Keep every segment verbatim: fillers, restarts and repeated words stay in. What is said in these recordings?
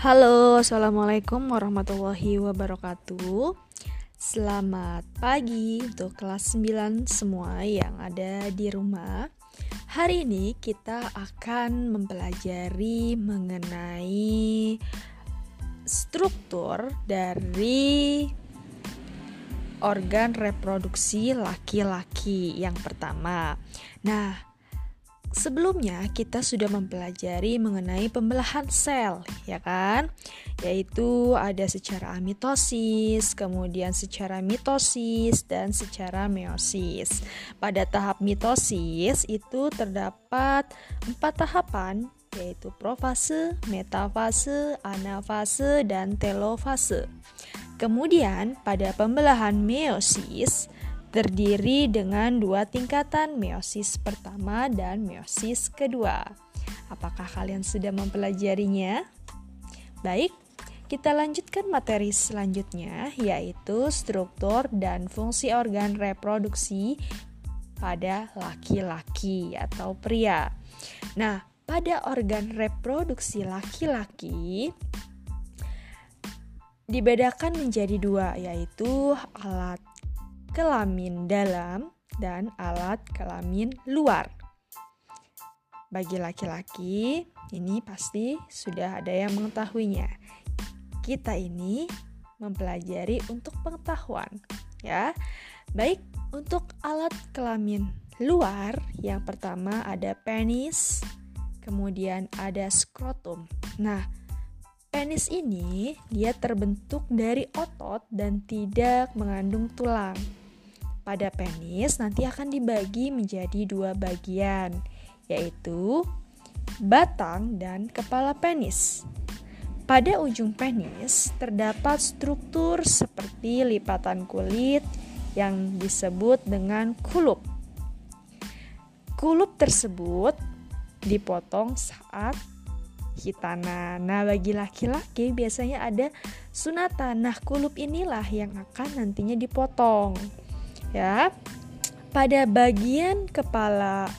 Halo, assalamualaikum warahmatullahi wabarakatuh. Selamat pagi untuk kelas sembilan semua yang ada di rumah. Hari ini kita akan mempelajari mengenai struktur dari organ reproduksi laki-laki yang pertama. Nah, sebelumnya kita sudah mempelajari mengenai pembelahan sel, ya kan? Yaitu ada secara mitosis, kemudian secara mitosis, dan secara meiosis. Pada tahap mitosis itu terdapat empat tahapan, yaitu profase, metafase, anafase, dan telofase. Kemudian pada pembelahan meiosis terdiri dengan dua tingkatan, meiosis pertama dan meiosis kedua. Apakah kalian sudah mempelajarinya? Baik, kita lanjutkan materi selanjutnya, yaitu struktur dan fungsi organ reproduksi pada laki-laki atau pria. Nah, pada organ reproduksi laki-laki dibedakan menjadi dua, yaitu alat kelamin dalam dan alat kelamin luar. Bagi laki-laki, ini pasti sudah ada yang mengetahuinya. Kita ini mempelajari untuk pengetahuan, ya. Baik, untuk alat kelamin luar, yang pertama ada penis, kemudian ada skrotum. Nah, penis ini dia terbentuk dari otot dan tidak mengandung tulang. Pada penis nanti akan dibagi menjadi dua bagian, yaitu batang dan kepala penis. Pada ujung penis terdapat struktur seperti lipatan kulit yang disebut dengan kulup. Kulup tersebut dipotong saat khitana. Nah, bagi laki-laki biasanya ada sunatan. Nah, kulup inilah yang akan nantinya dipotong. Ya, pada bagian kepala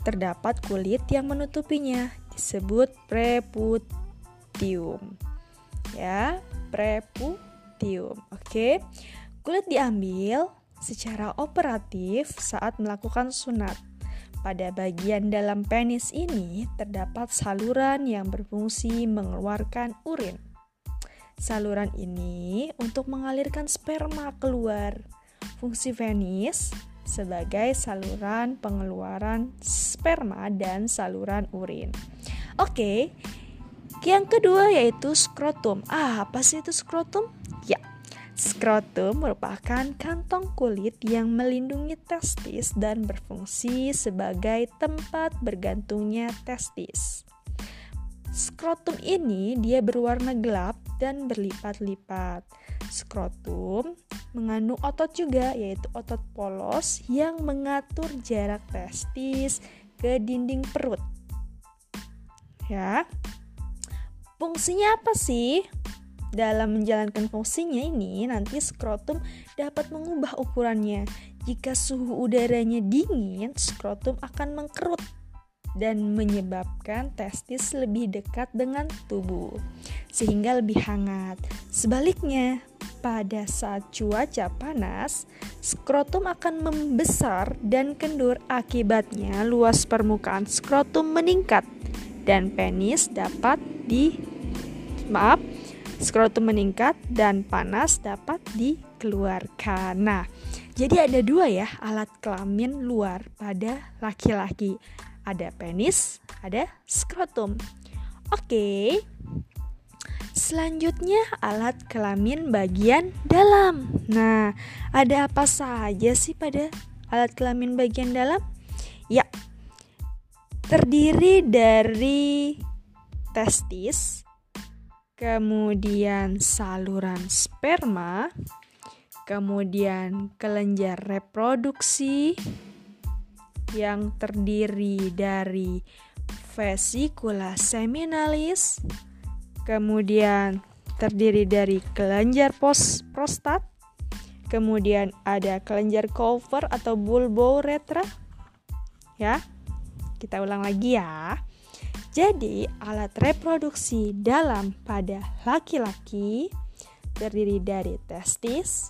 terdapat kulit yang menutupinya, disebut preputium. Ya, preputium. Oke. Kulit diambil secara operatif saat melakukan sunat. Pada bagian dalam penis ini terdapat saluran yang berfungsi mengeluarkan urin. Saluran ini untuk mengalirkan sperma keluar. Fungsi penis sebagai saluran pengeluaran sperma dan saluran urin. Oke, yang kedua yaitu skrotum. Ah, apa sih itu skrotum? Ya, skrotum merupakan kantong kulit yang melindungi testis dan berfungsi sebagai tempat bergantungnya testis. Skrotum ini dia berwarna gelap dan berlipat-lipat. Skrotum mengandung otot juga, yaitu otot polos yang mengatur jarak testis ke dinding perut. Ya. Fungsinya apa sih? Dalam menjalankan fungsinya ini, nanti skrotum dapat mengubah ukurannya. Jika suhu udaranya dingin, skrotum akan mengkerut dan menyebabkan testis lebih dekat dengan tubuh, sehingga lebih hangat. Sebaliknya, pada saat cuaca panas, skrotum akan membesar dan kendur. Akibatnya, luas permukaan skrotum meningkat dan penis dapat di maaf, skrotum meningkat dan panas dapat dikeluarkan. Nah, jadi ada dua ya alat kelamin luar pada laki-laki. Ada penis, ada skrotum. Oke. Selanjutnya alat kelamin bagian dalam. Nah, ada apa saja sih pada alat kelamin bagian dalam? Ya. Terdiri dari testis, kemudian saluran sperma, kemudian kelenjar reproduksi yang terdiri dari vesikula seminalis, kemudian terdiri dari kelenjar prostat, kemudian ada kelenjar Cowper atau bulbo uretra. Ya, kita ulang lagi ya. Jadi, alat reproduksi dalam pada laki-laki terdiri dari testis,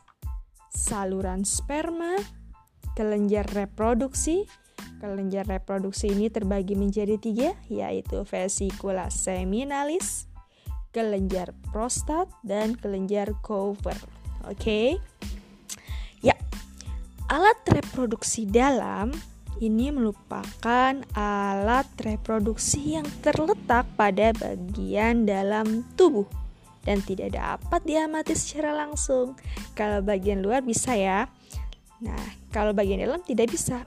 saluran sperma, kelenjar reproduksi. Kelenjar reproduksi ini terbagi menjadi tiga, yaitu vesikula seminalis, kelenjar prostat, dan kelenjar Cowper. Oke, okay? Ya, alat reproduksi dalam ini merupakan alat reproduksi yang terletak pada bagian dalam tubuh dan tidak dapat diamati secara langsung. Kalau bagian luar bisa ya. Nah, kalau bagian dalam tidak bisa.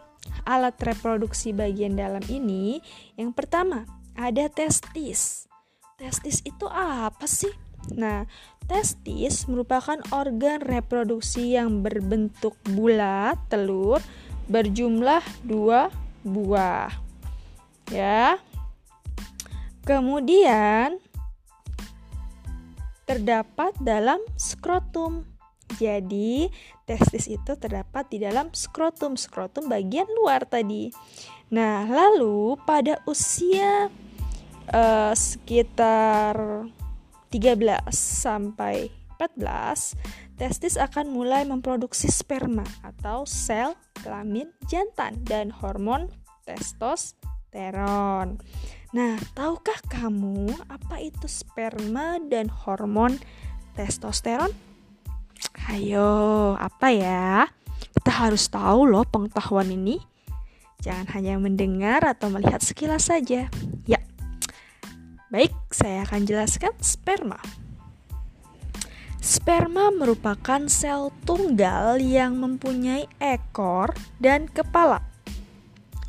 Alat reproduksi bagian dalam ini, yang pertama ada testis. Testis itu apa sih? Nah, testis merupakan organ reproduksi yang berbentuk bulat telur berjumlah dua buah. Ya. Kemudian terdapat dalam skrotum. Jadi, testis itu terdapat di dalam skrotum, skrotum bagian luar tadi. Nah, lalu pada usia eh, sekitar tiga belas sampai empat belas, testis akan mulai memproduksi sperma atau sel kelamin jantan dan hormon testosteron. Nah, tahukah kamu apa itu sperma dan hormon testosteron? Ayo, apa ya? Kita harus tahu loh pengetahuan ini. Jangan hanya mendengar atau melihat sekilas saja. Ya, baik, saya akan jelaskan sperma. Sperma merupakan sel tunggal yang mempunyai ekor dan kepala.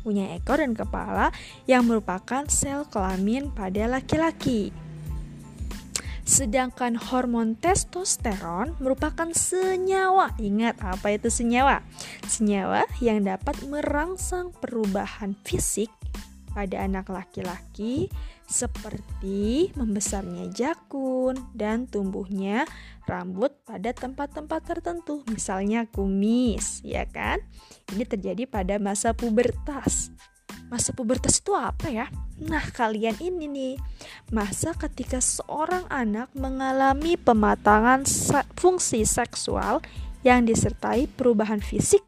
Punya ekor dan kepala yang merupakan sel kelamin pada laki-laki. Sedangkan hormon testosteron merupakan senyawa. Ingat, apa itu senyawa? Senyawa yang dapat merangsang perubahan fisik pada anak laki-laki seperti membesarnya jakun dan tumbuhnya rambut pada tempat-tempat tertentu, misalnya kumis, ya kan? Ini terjadi pada masa pubertas. Masa pubertas itu apa ya? Nah, kalian ini nih, masa ketika seorang anak mengalami pematangan se- fungsi seksual yang disertai perubahan fisik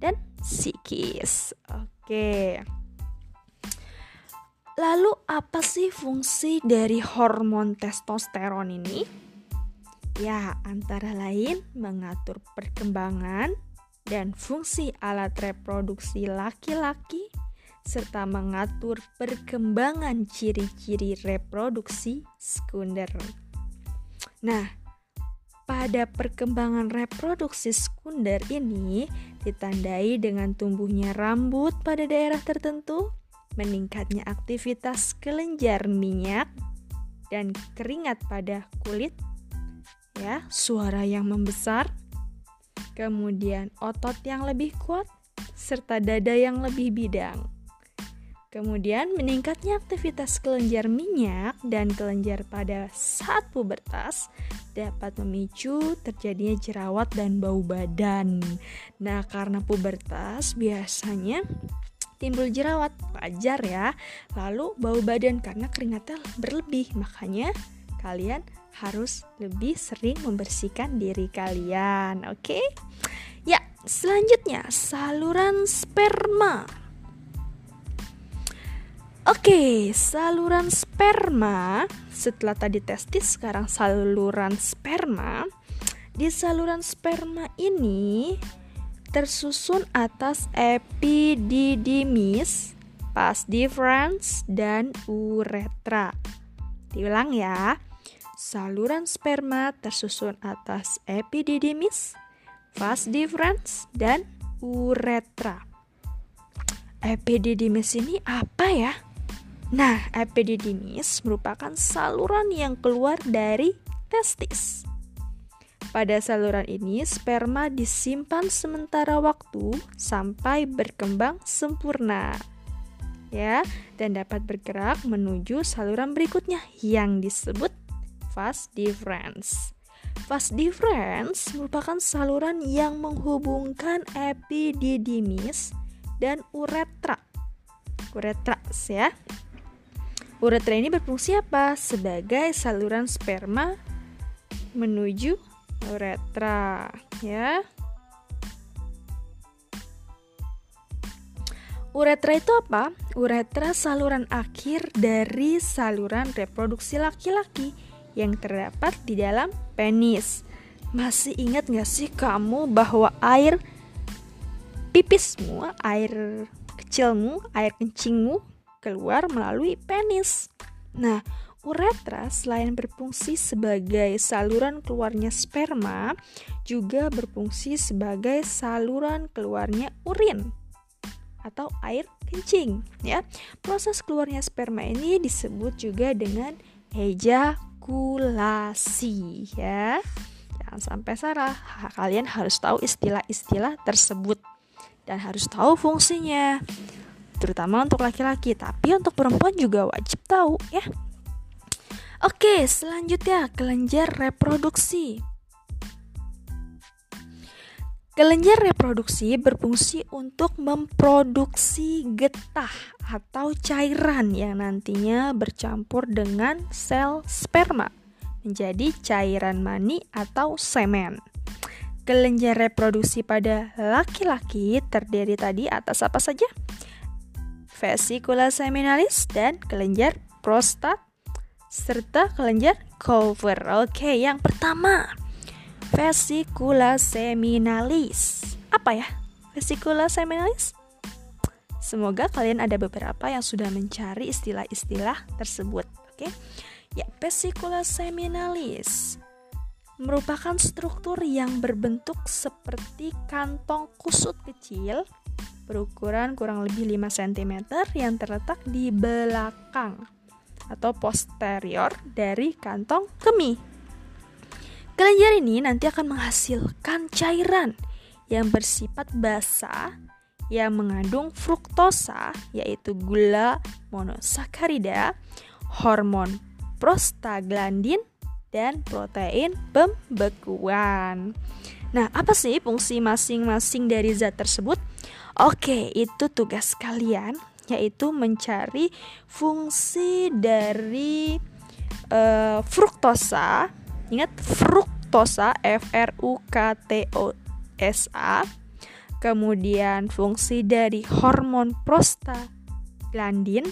dan psikis. Oke. Lalu apa sih fungsi dari hormon testosteron ini? Ya, antara lain mengatur perkembangan dan fungsi alat reproduksi laki-laki, serta mengatur perkembangan ciri-ciri reproduksi sekunder. Nah, pada perkembangan reproduksi sekunder ini ditandai dengan tumbuhnya rambut pada daerah tertentu, meningkatnya aktivitas kelenjar minyak dan keringat pada kulit, ya, suara yang membesar, kemudian otot yang lebih kuat, serta dada yang lebih bidang. Kemudian meningkatnya aktivitas kelenjar minyak dan kelenjar pada saat pubertas dapat memicu terjadinya jerawat dan bau badan. Nah, karena pubertas biasanya timbul jerawat, wajar ya. Lalu bau badan karena keringatnya berlebih. Makanya kalian harus lebih sering membersihkan diri kalian, oke? Okay? Ya, selanjutnya saluran sperma. Oke, saluran sperma, setelah tadi testis sekarang saluran sperma. Di saluran sperma ini tersusun atas epididimis, vas deferens, dan uretra. Diulang ya, saluran sperma tersusun atas epididimis, vas deferens, dan uretra. Epididimis ini apa ya? Nah, epididimis merupakan saluran yang keluar dari testis. Pada saluran ini, sperma disimpan sementara waktu sampai berkembang sempurna, ya, dan dapat bergerak menuju saluran berikutnya yang disebut vas deferens. Vas deferens merupakan saluran yang menghubungkan epididimis dan uretra. Uretra, ya. Uretra ini berfungsi apa? Sebagai saluran sperma menuju uretra, ya. Uretra itu apa? Uretra saluran akhir dari saluran reproduksi laki-laki yang terdapat di dalam penis. Masih ingat gak sih kamu bahwa air pipismu, air kecilmu, air kencingmu keluar melalui penis? Nah, uretra selain berfungsi sebagai saluran keluarnya sperma, juga berfungsi sebagai saluran keluarnya urin atau air kencing, ya. Proses keluarnya sperma ini disebut juga dengan ejakulasi, ya. Jangan sampai salah. Kalian harus tahu istilah-istilah tersebut dan harus tahu fungsinya. Terutama untuk laki-laki, tapi untuk perempuan juga wajib tahu, ya. Oke, selanjutnya kelenjar reproduksi. Kelenjar reproduksi berfungsi untuk memproduksi getah atau cairan yang nantinya bercampur dengan sel sperma menjadi cairan mani atau semen. Kelenjar reproduksi pada laki-laki terdiri tadi atas apa saja? Vesikula seminalis dan kelenjar prostat serta kelenjar Cowper. Oke, yang pertama, vesikula seminalis. Apa ya vesikula seminalis? Semoga kalian ada beberapa yang sudah mencari istilah-istilah tersebut. Oke, ya, vesikula seminalis merupakan struktur yang berbentuk seperti kantong kusut kecil berukuran kurang lebih lima sentimeter yang terletak di belakang atau posterior dari kantong kemih. Kelenjar ini nanti akan menghasilkan cairan yang bersifat basa yang mengandung fruktosa, yaitu gula monosakarida, hormon prostaglandin, dan protein pembekuan. Nah, apa sih fungsi masing-masing dari zat tersebut? Oke, itu tugas kalian, yaitu mencari fungsi dari uh, fruktosa. Ingat, fruktosa, F R U K T O S A. Kemudian fungsi dari hormon prostaglandin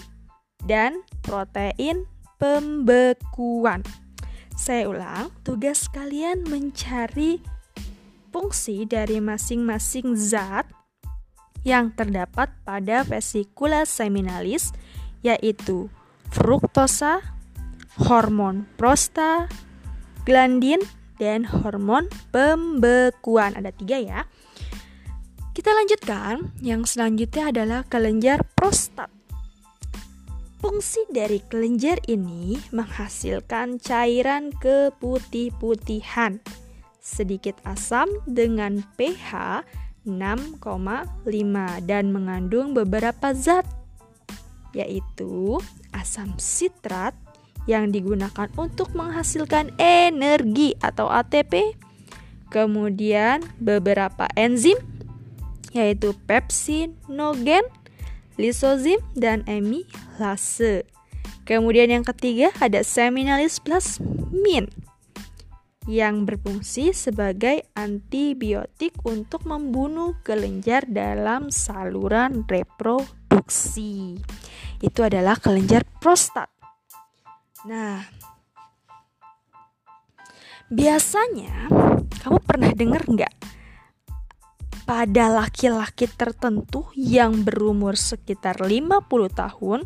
dan protein pembekuan. Saya ulang, tugas kalian mencari fungsi dari masing-masing zat yang terdapat pada vesikula seminalis, yaitu fruktosa, hormon prostaglandin, glandin, dan hormon pembekuan. Ada tiga, ya. Kita lanjutkan. Yang selanjutnya adalah kelenjar prostat. Fungsi dari kelenjar ini menghasilkan cairan keputih-putihan sedikit asam dengan pH enam koma lima dan mengandung beberapa zat, yaitu asam sitrat yang digunakan untuk menghasilkan energi atau A T P. Kemudian beberapa enzim, yaitu pepsinogen, lisozim, dan amilase. Kemudian yang ketiga ada seminalis plasmin yang berfungsi sebagai antibiotik untuk membunuh kelenjar dalam saluran reproduksi. Itu adalah kelenjar prostat. Nah, biasanya kamu pernah dengar nggak pada laki-laki tertentu yang berumur sekitar lima puluh tahun,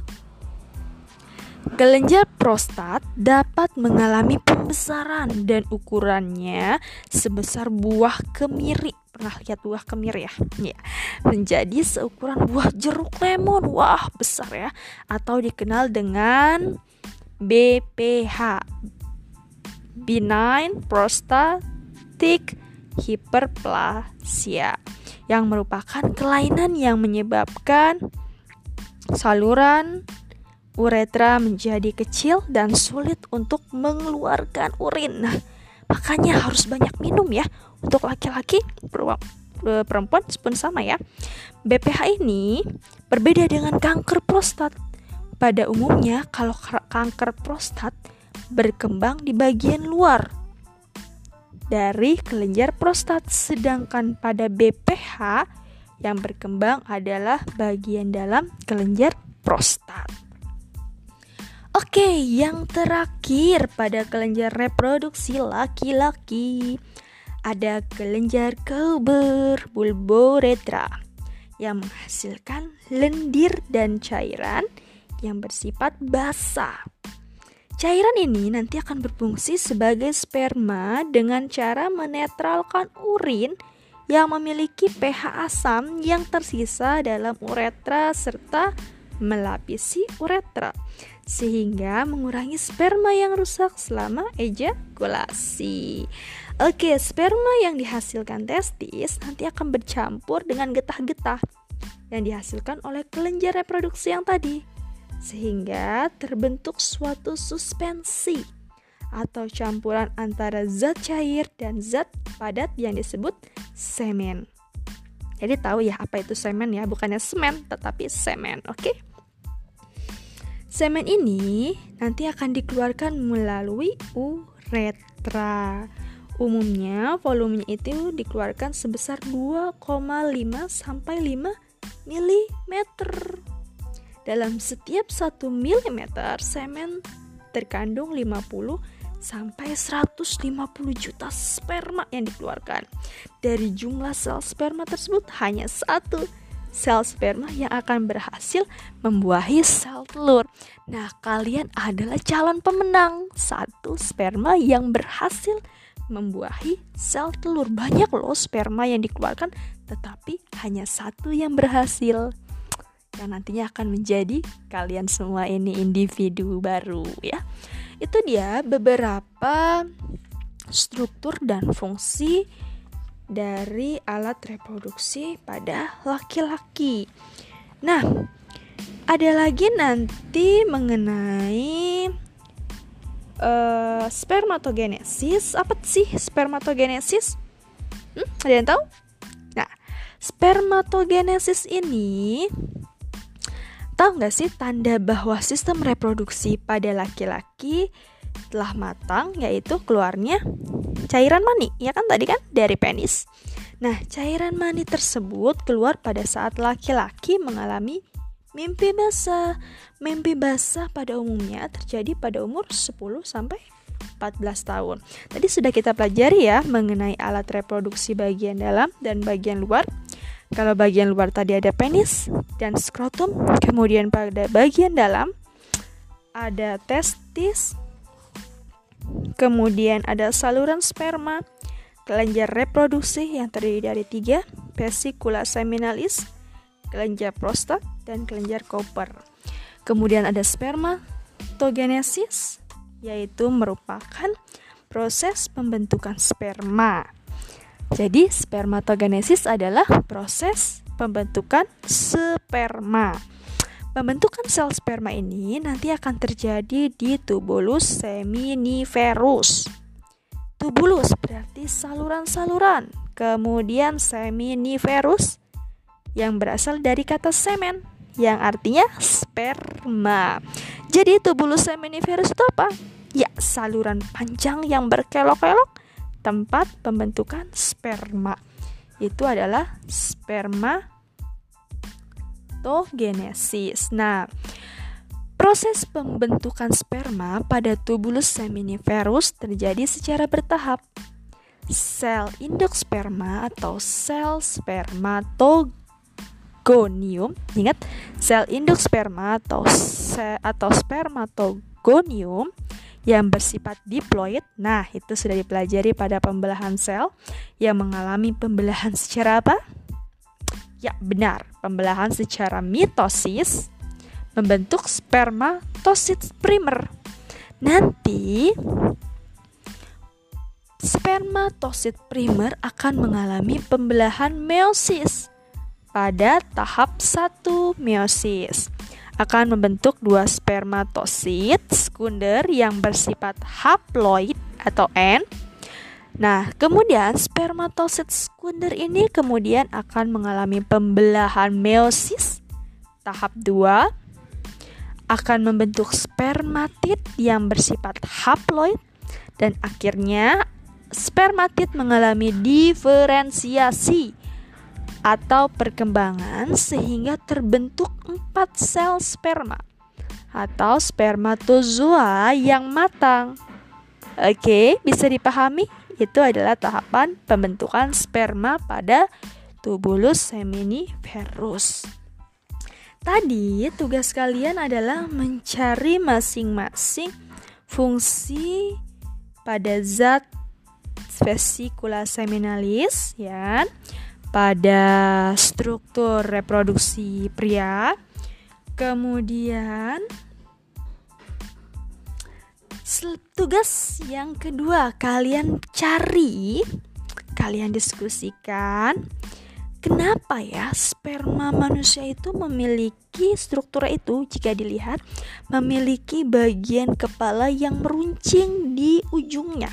kelenjar prostat dapat mengalami pembesaran dan ukurannya sebesar buah kemiri. Pernah lihat buah kemiri, ya? Ya, menjadi seukuran buah jeruk lemon. Wah, besar, ya. Atau dikenal dengan B P H, Benign Prostatic Hyperplasia, yang merupakan kelainan yang menyebabkan saluran uretra menjadi kecil dan sulit untuk mengeluarkan urin. Nah, makanya harus banyak minum, ya. Untuk laki-laki, perempuan pun sama, ya. B P H ini berbeda dengan kanker prostat. Pada umumnya, kalau kanker prostat berkembang di bagian luar dari kelenjar prostat, sedangkan pada B P H yang berkembang adalah bagian dalam kelenjar prostat. Oke, yang terakhir pada kelenjar reproduksi laki-laki ada kelenjar Cowper bulbouretra yang menghasilkan lendir dan cairan yang bersifat basah. Cairan ini nanti akan berfungsi sebagai sperma dengan cara menetralkan urin yang memiliki pH asam yang tersisa dalam uretra serta melapisi uretra, sehingga mengurangi sperma yang rusak selama ejakulasi. Oke, sperma yang dihasilkan testis nanti akan bercampur dengan getah-getah yang dihasilkan oleh kelenjar reproduksi yang tadi, sehingga terbentuk suatu suspensi atau campuran antara zat cair dan zat padat yang disebut semen. Jadi tahu ya apa itu semen ya, bukannya semen tetapi semen, oke? Okay? Semen ini nanti akan dikeluarkan melalui uretra. Umumnya volumenya itu dikeluarkan sebesar dua koma lima sampai lima milimeter. Dalam setiap satu milimeter semen terkandung lima puluh sampai seratus lima puluh juta sperma yang dikeluarkan. Dari jumlah sel sperma tersebut hanya satu sel sperma yang akan berhasil membuahi sel telur. Nah, kalian adalah calon pemenang. Satu sperma yang berhasil membuahi sel telur. Banyak loh sperma yang dikeluarkan, tetapi hanya satu yang berhasil, yang nantinya akan menjadi kalian semua ini individu baru ya. Itu dia beberapa struktur dan fungsi dari alat reproduksi pada laki-laki. Nah, ada lagi nanti mengenai uh, spermatogenesis. Apa sih spermatogenesis? Hmm, ada yang tahu? Nah, spermatogenesis ini, tahu nggak sih tanda bahwa sistem reproduksi pada laki-laki telah matang, yaitu keluarnya cairan mani, ya kan tadi kan dari penis. Nah, cairan mani tersebut keluar pada saat laki-laki mengalami mimpi basah. Mimpi basah pada umumnya terjadi pada umur sepuluh sampai empat belas tahun. Tadi sudah kita pelajari ya mengenai alat reproduksi bagian dalam dan bagian luar. Kalau bagian luar tadi ada penis dan skrotum, kemudian pada bagian dalam ada testis, kemudian ada saluran sperma, kelenjar reproduksi yang terdiri dari tiga, vesikula seminalis, kelenjar prostat, dan kelenjar Cowper. Kemudian ada spermatogenesis, yaitu merupakan proses pembentukan sperma. Jadi spermatogenesis adalah proses pembentukan sperma. Pembentukan sel sperma ini nanti akan terjadi di tubulus seminiferus. Tubulus berarti saluran-saluran. Kemudian seminiferus yang berasal dari kata semen yang artinya sperma. Jadi tubulus seminiferus itu apa? Ya, saluran panjang yang berkelok-kelok tempat pembentukan sperma. Itu adalah spermatogenesis. Nah, proses pembentukan sperma pada tubulus seminiferus terjadi secara bertahap. Sel induk sperma atau sel spermatogonium, ingat, sel induk sperma atau se- atau spermatogonium yang bersifat diploid. Nah, itu sudah dipelajari pada pembelahan sel yang mengalami pembelahan secara apa? Ya, benar, pembelahan secara mitosis membentuk spermatosit primer. Nanti spermatosit primer akan mengalami pembelahan meiosis pada tahap satu meiosis. Akan membentuk dua spermatosit sekunder yang bersifat haploid atau N. Nah, kemudian spermatosit sekunder ini kemudian akan mengalami pembelahan meiosis tahap dua. akan membentuk spermatid yang bersifat haploid, dan akhirnya spermatid mengalami diferensiasi atau perkembangan sehingga terbentuk empat sel sperma atau spermatozoa yang matang. Oke, bisa dipahami? Itu adalah tahapan pembentukan sperma pada tubulus seminiferus. Tadi tugas kalian adalah mencari masing-masing fungsi pada zat vesikula seminalis, ya, pada struktur reproduksi pria, kemudian tugas yang kedua kalian cari, kalian diskusikan. Kenapa ya sperma manusia itu memiliki struktur itu? Jika dilihat, memiliki bagian kepala yang meruncing di ujungnya.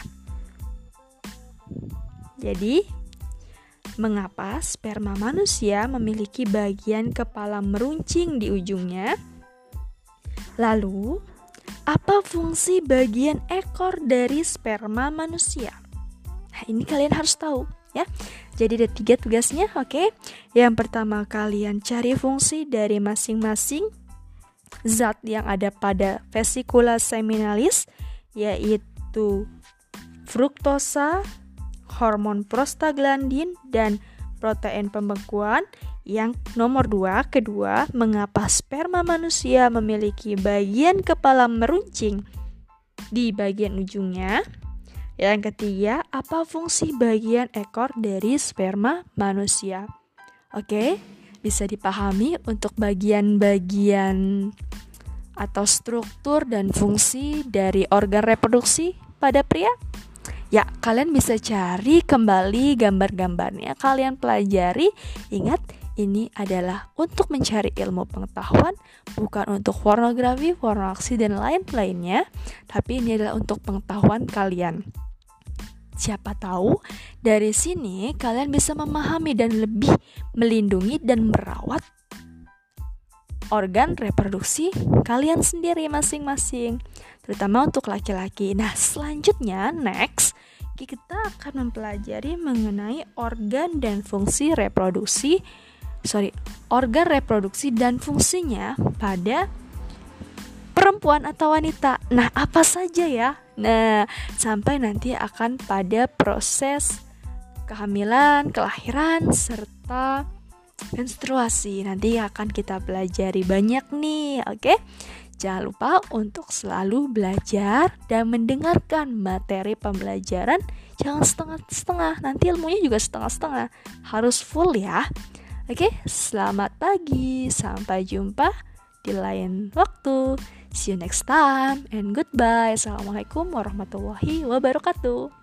Jadi, mengapa sperma manusia memiliki bagian kepala meruncing di ujungnya? Lalu, apa fungsi bagian ekor dari sperma manusia? Nah, ini kalian harus tahu. Ya, jadi ada tiga tugasnya, oke? Okay? Yang pertama, kalian cari fungsi dari masing-masing zat yang ada pada vesikula seminalis, yaitu fruktosa, hormon prostaglandin, dan protein pembekuan. Yang nomor dua, kedua, mengapa sperma manusia memiliki bagian kepala meruncing di bagian ujungnya? Yang ketiga, apa fungsi bagian ekor dari sperma manusia? Oke, bisa dipahami untuk bagian-bagian atau struktur dan fungsi dari organ reproduksi pada pria? Ya, kalian bisa cari kembali gambar-gambarnya, kalian pelajari. Ingat, ini adalah untuk mencari ilmu pengetahuan, bukan untuk pornografi, pornoaksi, dan lain-lainnya. Tapi ini adalah untuk pengetahuan kalian. Siapa tahu dari sini kalian bisa memahami dan lebih melindungi dan merawat organ reproduksi kalian sendiri masing-masing, terutama untuk laki-laki. Nah, selanjutnya next kita akan mempelajari mengenai organ dan fungsi reproduksi, sorry, organ reproduksi dan fungsinya pada perempuan atau wanita. Nah, apa saja ya? Nah, sampai nanti akan pada proses kehamilan, kelahiran, serta menstruasi. Nanti akan kita pelajari banyak nih, oke? Okay? Jangan lupa untuk selalu belajar dan mendengarkan materi pembelajaran. Jangan setengah-setengah, nanti ilmunya juga setengah-setengah. Harus full ya. Oke, okay? Selamat pagi. Sampai jumpa di lain waktu. See you next time and goodbye. Assalamualaikum warahmatullahi wabarakatuh.